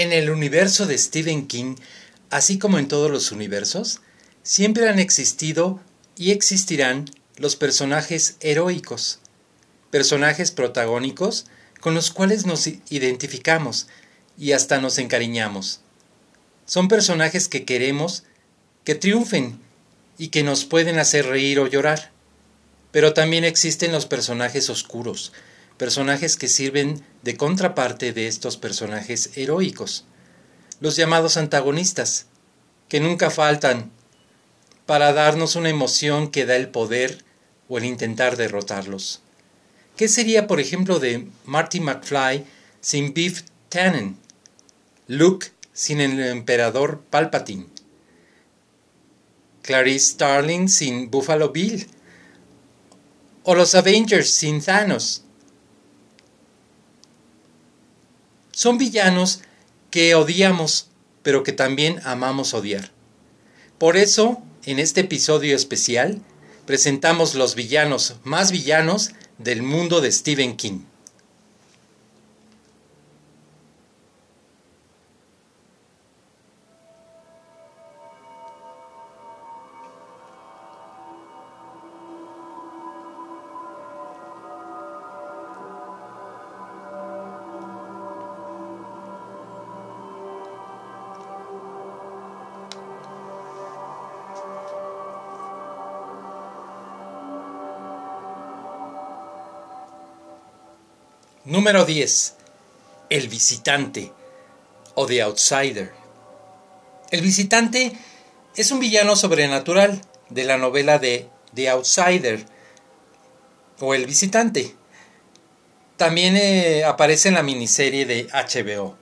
En el universo de Stephen King, así como en todos los universos, siempre han existido y existirán los personajes heroicos, personajes protagónicos con los cuales nos identificamos y hasta nos encariñamos. Son personajes que queremos que triunfen y que nos pueden hacer reír o llorar. Pero también existen los personajes oscuros, personajes que sirven de contraparte de estos personajes heroicos, los llamados antagonistas, que nunca faltan para darnos una emoción que da el poder o el intentar derrotarlos. ¿Qué sería, por ejemplo, de Marty McFly sin Biff Tannen? Luke sin el emperador Palpatine. Clarice Starling sin Buffalo Bill. O los Avengers sin Thanos. Son villanos que odiamos, pero que también amamos odiar. Por eso, en este episodio especial, presentamos los villanos más villanos del mundo de Stephen King. Número 10. El visitante o The Outsider. El visitante es un villano sobrenatural de la novela de The Outsider o El visitante. También aparece en la miniserie de HBO.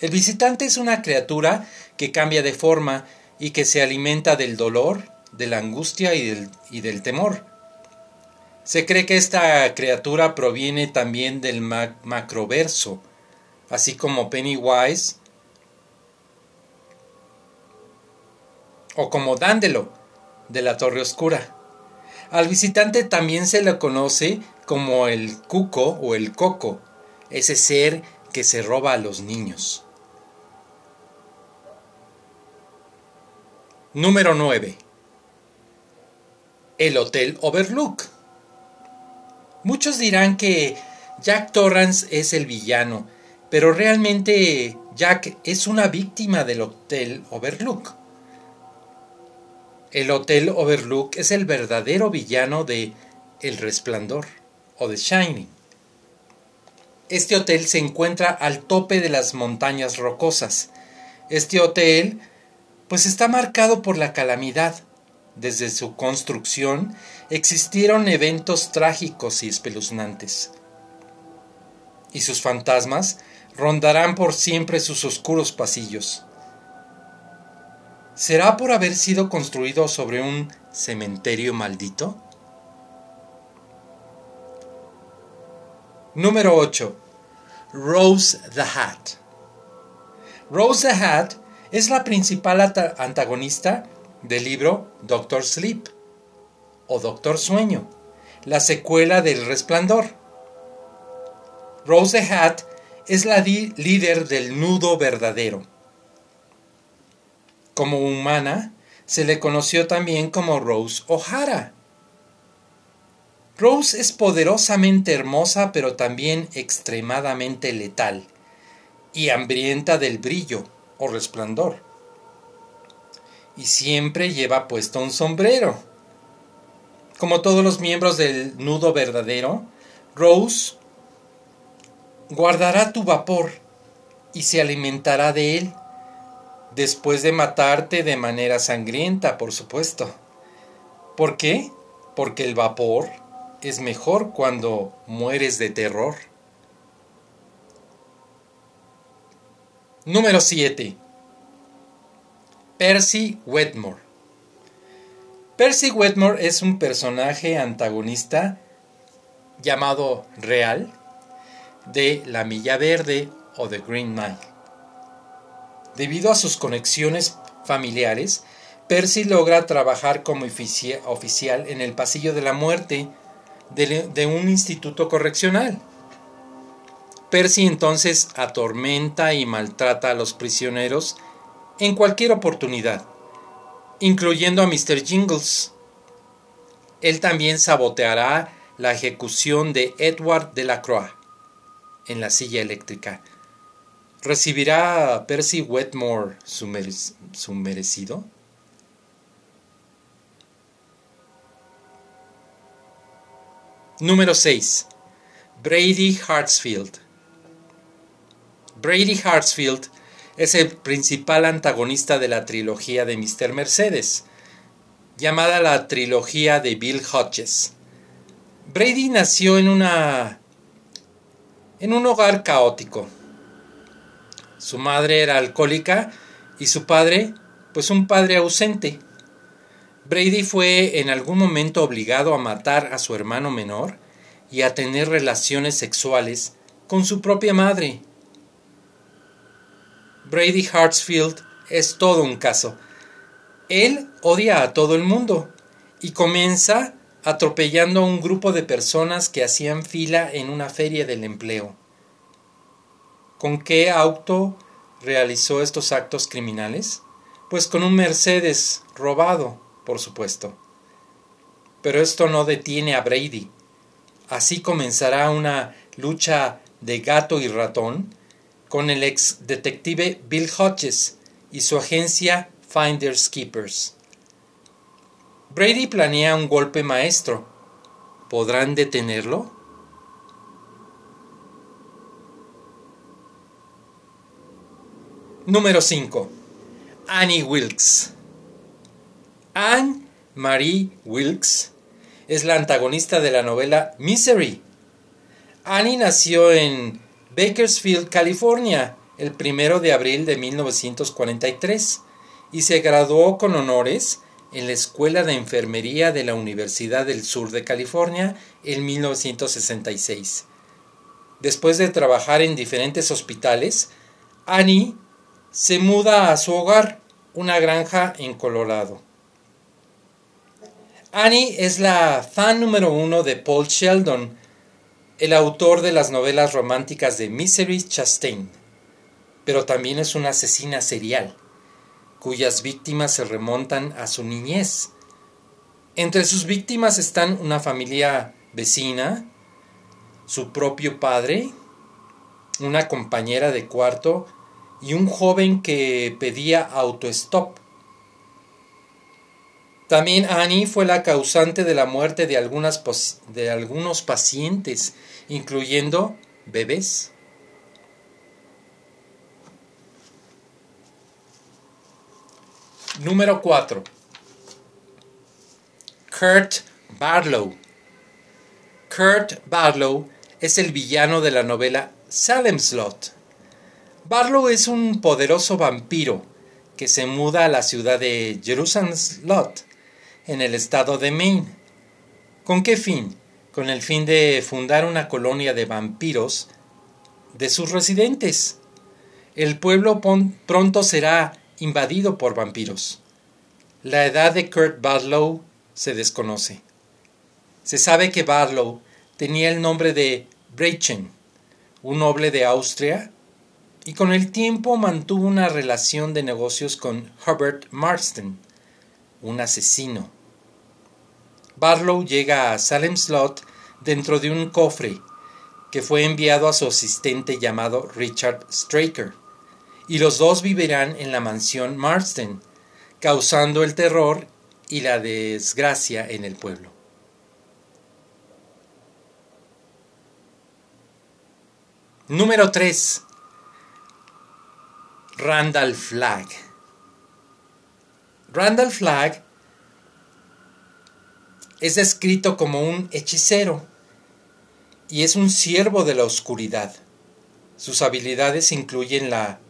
El visitante es una criatura que cambia de forma y que se alimenta del dolor, de la angustia y del temor. Se cree que esta criatura proviene también del macroverso, así como Pennywise o como Dandelo de la Torre Oscura. Al visitante también se le conoce como el cuco o el coco, ese ser que se roba a los niños. Número 9. El Hotel Overlook. Muchos dirán que Jack Torrance es el villano, pero realmente Jack es una víctima del Hotel Overlook. El Hotel Overlook es el verdadero villano de El Resplandor o The Shining. Este hotel se encuentra al tope de las montañas rocosas. Este hotel pues está marcado por la calamidad. Desde su construcción existieron eventos trágicos y espeluznantes, y sus fantasmas rondarán por siempre sus oscuros pasillos. ¿Será por haber sido construido sobre un cementerio maldito? Número 8. Rose the Hat. Rose the Hat es la principal antagonista del libro Doctor Sleep o Doctor Sueño, la secuela del Resplandor. Rose the Hat es la líder del nudo verdadero. Como humana, se le conoció también como Rose O'Hara. Rose es poderosamente hermosa, pero también extremadamente letal y hambrienta del brillo o resplandor. Y siempre lleva puesto un sombrero. Como todos los miembros del nudo verdadero, Rose guardará tu vapor y se alimentará de él, después de matarte de manera sangrienta, por supuesto. ¿Por qué? Porque el vapor es mejor cuando mueres de terror. Número 7. Percy Wetmore. Percy Wetmore es un personaje antagonista llamado real de La Milla Verde o The Green Mile. Debido a sus conexiones familiares, Percy logra trabajar como oficial en el pasillo de la muerte de un instituto correccional. Percy entonces atormenta y maltrata a los prisioneros en cualquier oportunidad, incluyendo a Mr. Jingles. Él también saboteará la ejecución de Edward Delacroix en la silla eléctrica. ¿Recibirá a Percy Wetmore su merecido? Número 6. Brady Hartsfield. Brady Hartsfield es el principal antagonista de la trilogía de Mr. Mercedes, llamada la trilogía de Bill Hodges. Brady nació en un hogar caótico. Su madre era alcohólica y su padre, pues un padre ausente. Brady fue en algún momento obligado a matar a su hermano menor y a tener relaciones sexuales con su propia madre. Brady Hartsfield es todo un caso. Él odia a todo el mundo y comienza atropellando a un grupo de personas que hacían fila en una feria del empleo. ¿Con qué auto realizó estos actos criminales? Pues con un Mercedes robado, por supuesto. Pero esto no detiene a Brady. Así comenzará una lucha de gato y ratón con el ex detective Bill Hodges y su agencia Finders Keepers. Brady planea un golpe maestro. ¿Podrán detenerlo? Número 5. Annie Wilkes. Anne Marie Wilkes es la antagonista de la novela Misery. Annie nació en Bakersfield, California, el 1 de abril de 1943 y se graduó con honores en la Escuela de Enfermería de la Universidad del Sur de California en 1966. Después de trabajar en diferentes hospitales, Annie se muda a su hogar, una granja en Colorado. Annie es la fan número 1 de Paul Sheldon, el autor de las novelas románticas de Misery Chastain, pero también es una asesina serial, cuyas víctimas se remontan a su niñez. Entre sus víctimas están una familia vecina, su propio padre, una compañera de cuarto y un joven que pedía autostop. También Annie fue la causante de la muerte de algunos pacientes, incluyendo bebés. Número 4. Kurt Barlow. Kurt Barlow es el villano de la novela Salem's Lot. Barlow es un poderoso vampiro que se muda a la ciudad de Salem's Lot, en el estado de Maine. ¿Con qué fin? Con el fin de fundar una colonia de vampiros de sus residentes. El pueblo pronto será invadido por vampiros. La edad de Kurt Barlow se desconoce. Se sabe que Barlow tenía el nombre de Breitschen, un noble de Austria, y con el tiempo mantuvo una relación de negocios con Herbert Marston, un asesino. Barlow llega a Salem's Lot dentro de un cofre que fue enviado a su asistente llamado Richard Straker, y los dos vivirán en la mansión Marston, causando el terror y la desgracia en el pueblo. Número 3. Randall Flagg. Randall Flagg es descrito como un hechicero y es un siervo de la oscuridad. Sus habilidades incluyen la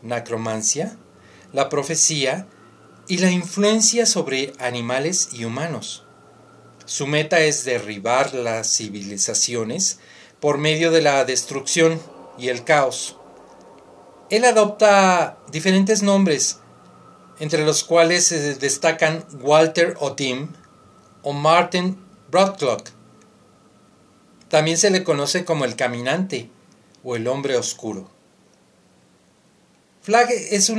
necromancia, la profecía y la influencia sobre animales y humanos. Su meta es derribar las civilizaciones por medio de la destrucción y el caos. Él adopta diferentes nombres, entre los cuales se destacan Walter O'Dim o Martin Broadcloak. También se le conoce como el Caminante, o el hombre oscuro. Flagg es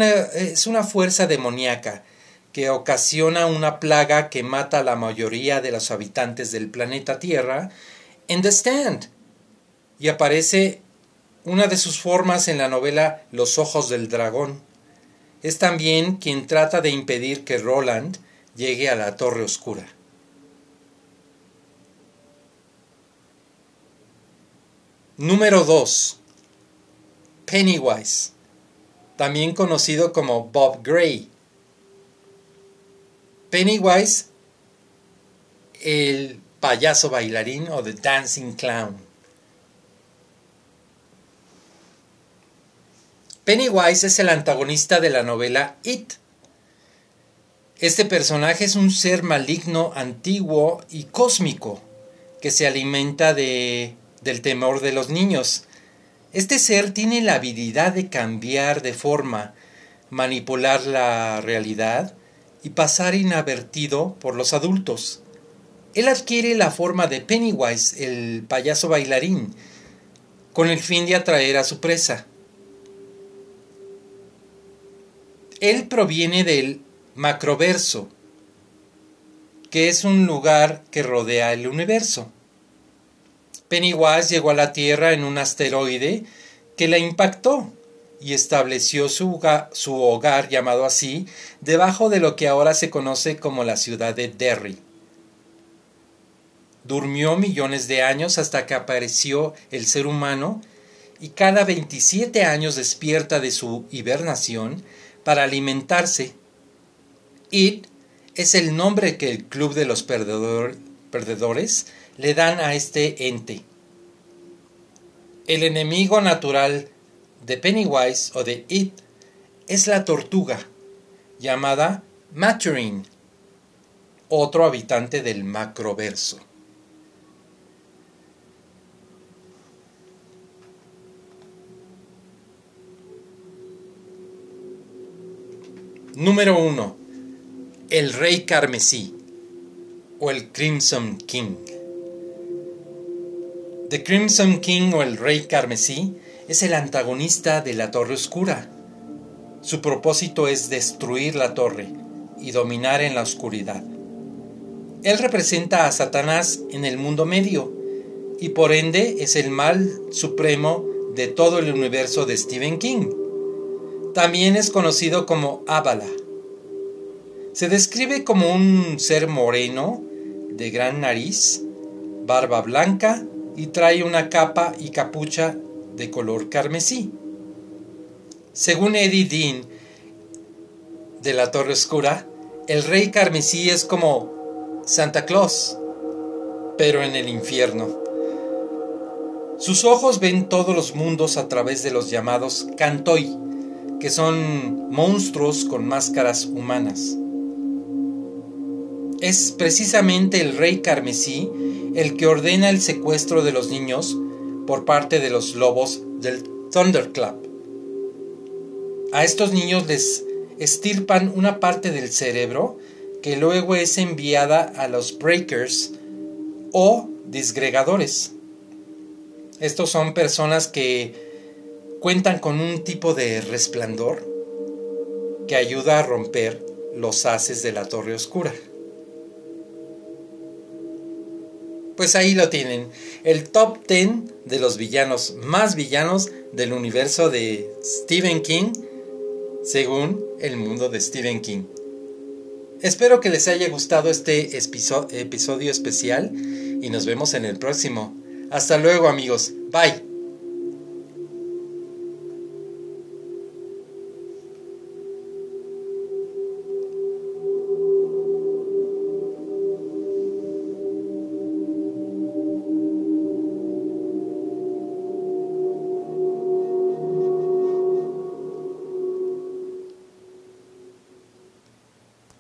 una fuerza demoníaca que ocasiona una plaga que mata a la mayoría de los habitantes del planeta Tierra en The Stand, y aparece una de sus formas en la novela Los Ojos del Dragón. Es también quien trata de impedir que Roland llegue a la Torre Oscura. Número 2. Pennywise, también conocido como Bob Gray. Pennywise, el payaso bailarín o The Dancing Clown. Pennywise es el antagonista de la novela It. Este personaje es un ser maligno, antiguo y cósmico que se alimenta del temor de los niños. Este ser tiene la habilidad de cambiar de forma, manipular la realidad y pasar inadvertido por los adultos. Él adquiere la forma de Pennywise, el payaso bailarín, con el fin de atraer a su presa. Él proviene del Macroverso, que es un lugar que rodea el universo. Pennywise llegó a la Tierra en un asteroide que la impactó y estableció su hogar, llamado así, debajo de lo que ahora se conoce como la ciudad de Derry. Durmió millones de años hasta que apareció el ser humano, y cada 27 años despierta de su hibernación para alimentarse. It es el nombre que el Club de los Perdedores le dan a este ente. El enemigo natural de Pennywise o de It es la tortuga, llamada Maturin, otro habitante del Macroverso. Número 1. El Rey Carmesí o el Crimson King. The Crimson King o el Rey Carmesí es el antagonista de la Torre Oscura. Su propósito es destruir la torre y dominar en la oscuridad. Él representa a Satanás en el mundo medio y por ende es el mal supremo de todo el universo de Stephen King. También es conocido como Ábala. Se describe como un ser moreno, de gran nariz, barba blanca y trae una capa y capucha de color carmesí. Según Eddie Dean de La Torre Oscura, el Rey Carmesí es como Santa Claus, pero en el infierno. Sus ojos ven todos los mundos a través de los llamados Cantoi, que son monstruos con máscaras humanas. Es precisamente el Rey Carmesí el que ordena el secuestro de los niños por parte de los lobos del Thunderclap. A estos niños les extirpan una parte del cerebro que luego es enviada a los Breakers o disgregadores. Estos son personas que cuentan con un tipo de resplandor que ayuda a romper los haces de la Torre Oscura. Pues ahí lo tienen, el top 10 de los villanos más villanos del universo de Stephen King, según el mundo de Stephen King. Espero que les haya gustado este episodio especial y nos vemos en el próximo. Hasta luego, amigos. Bye.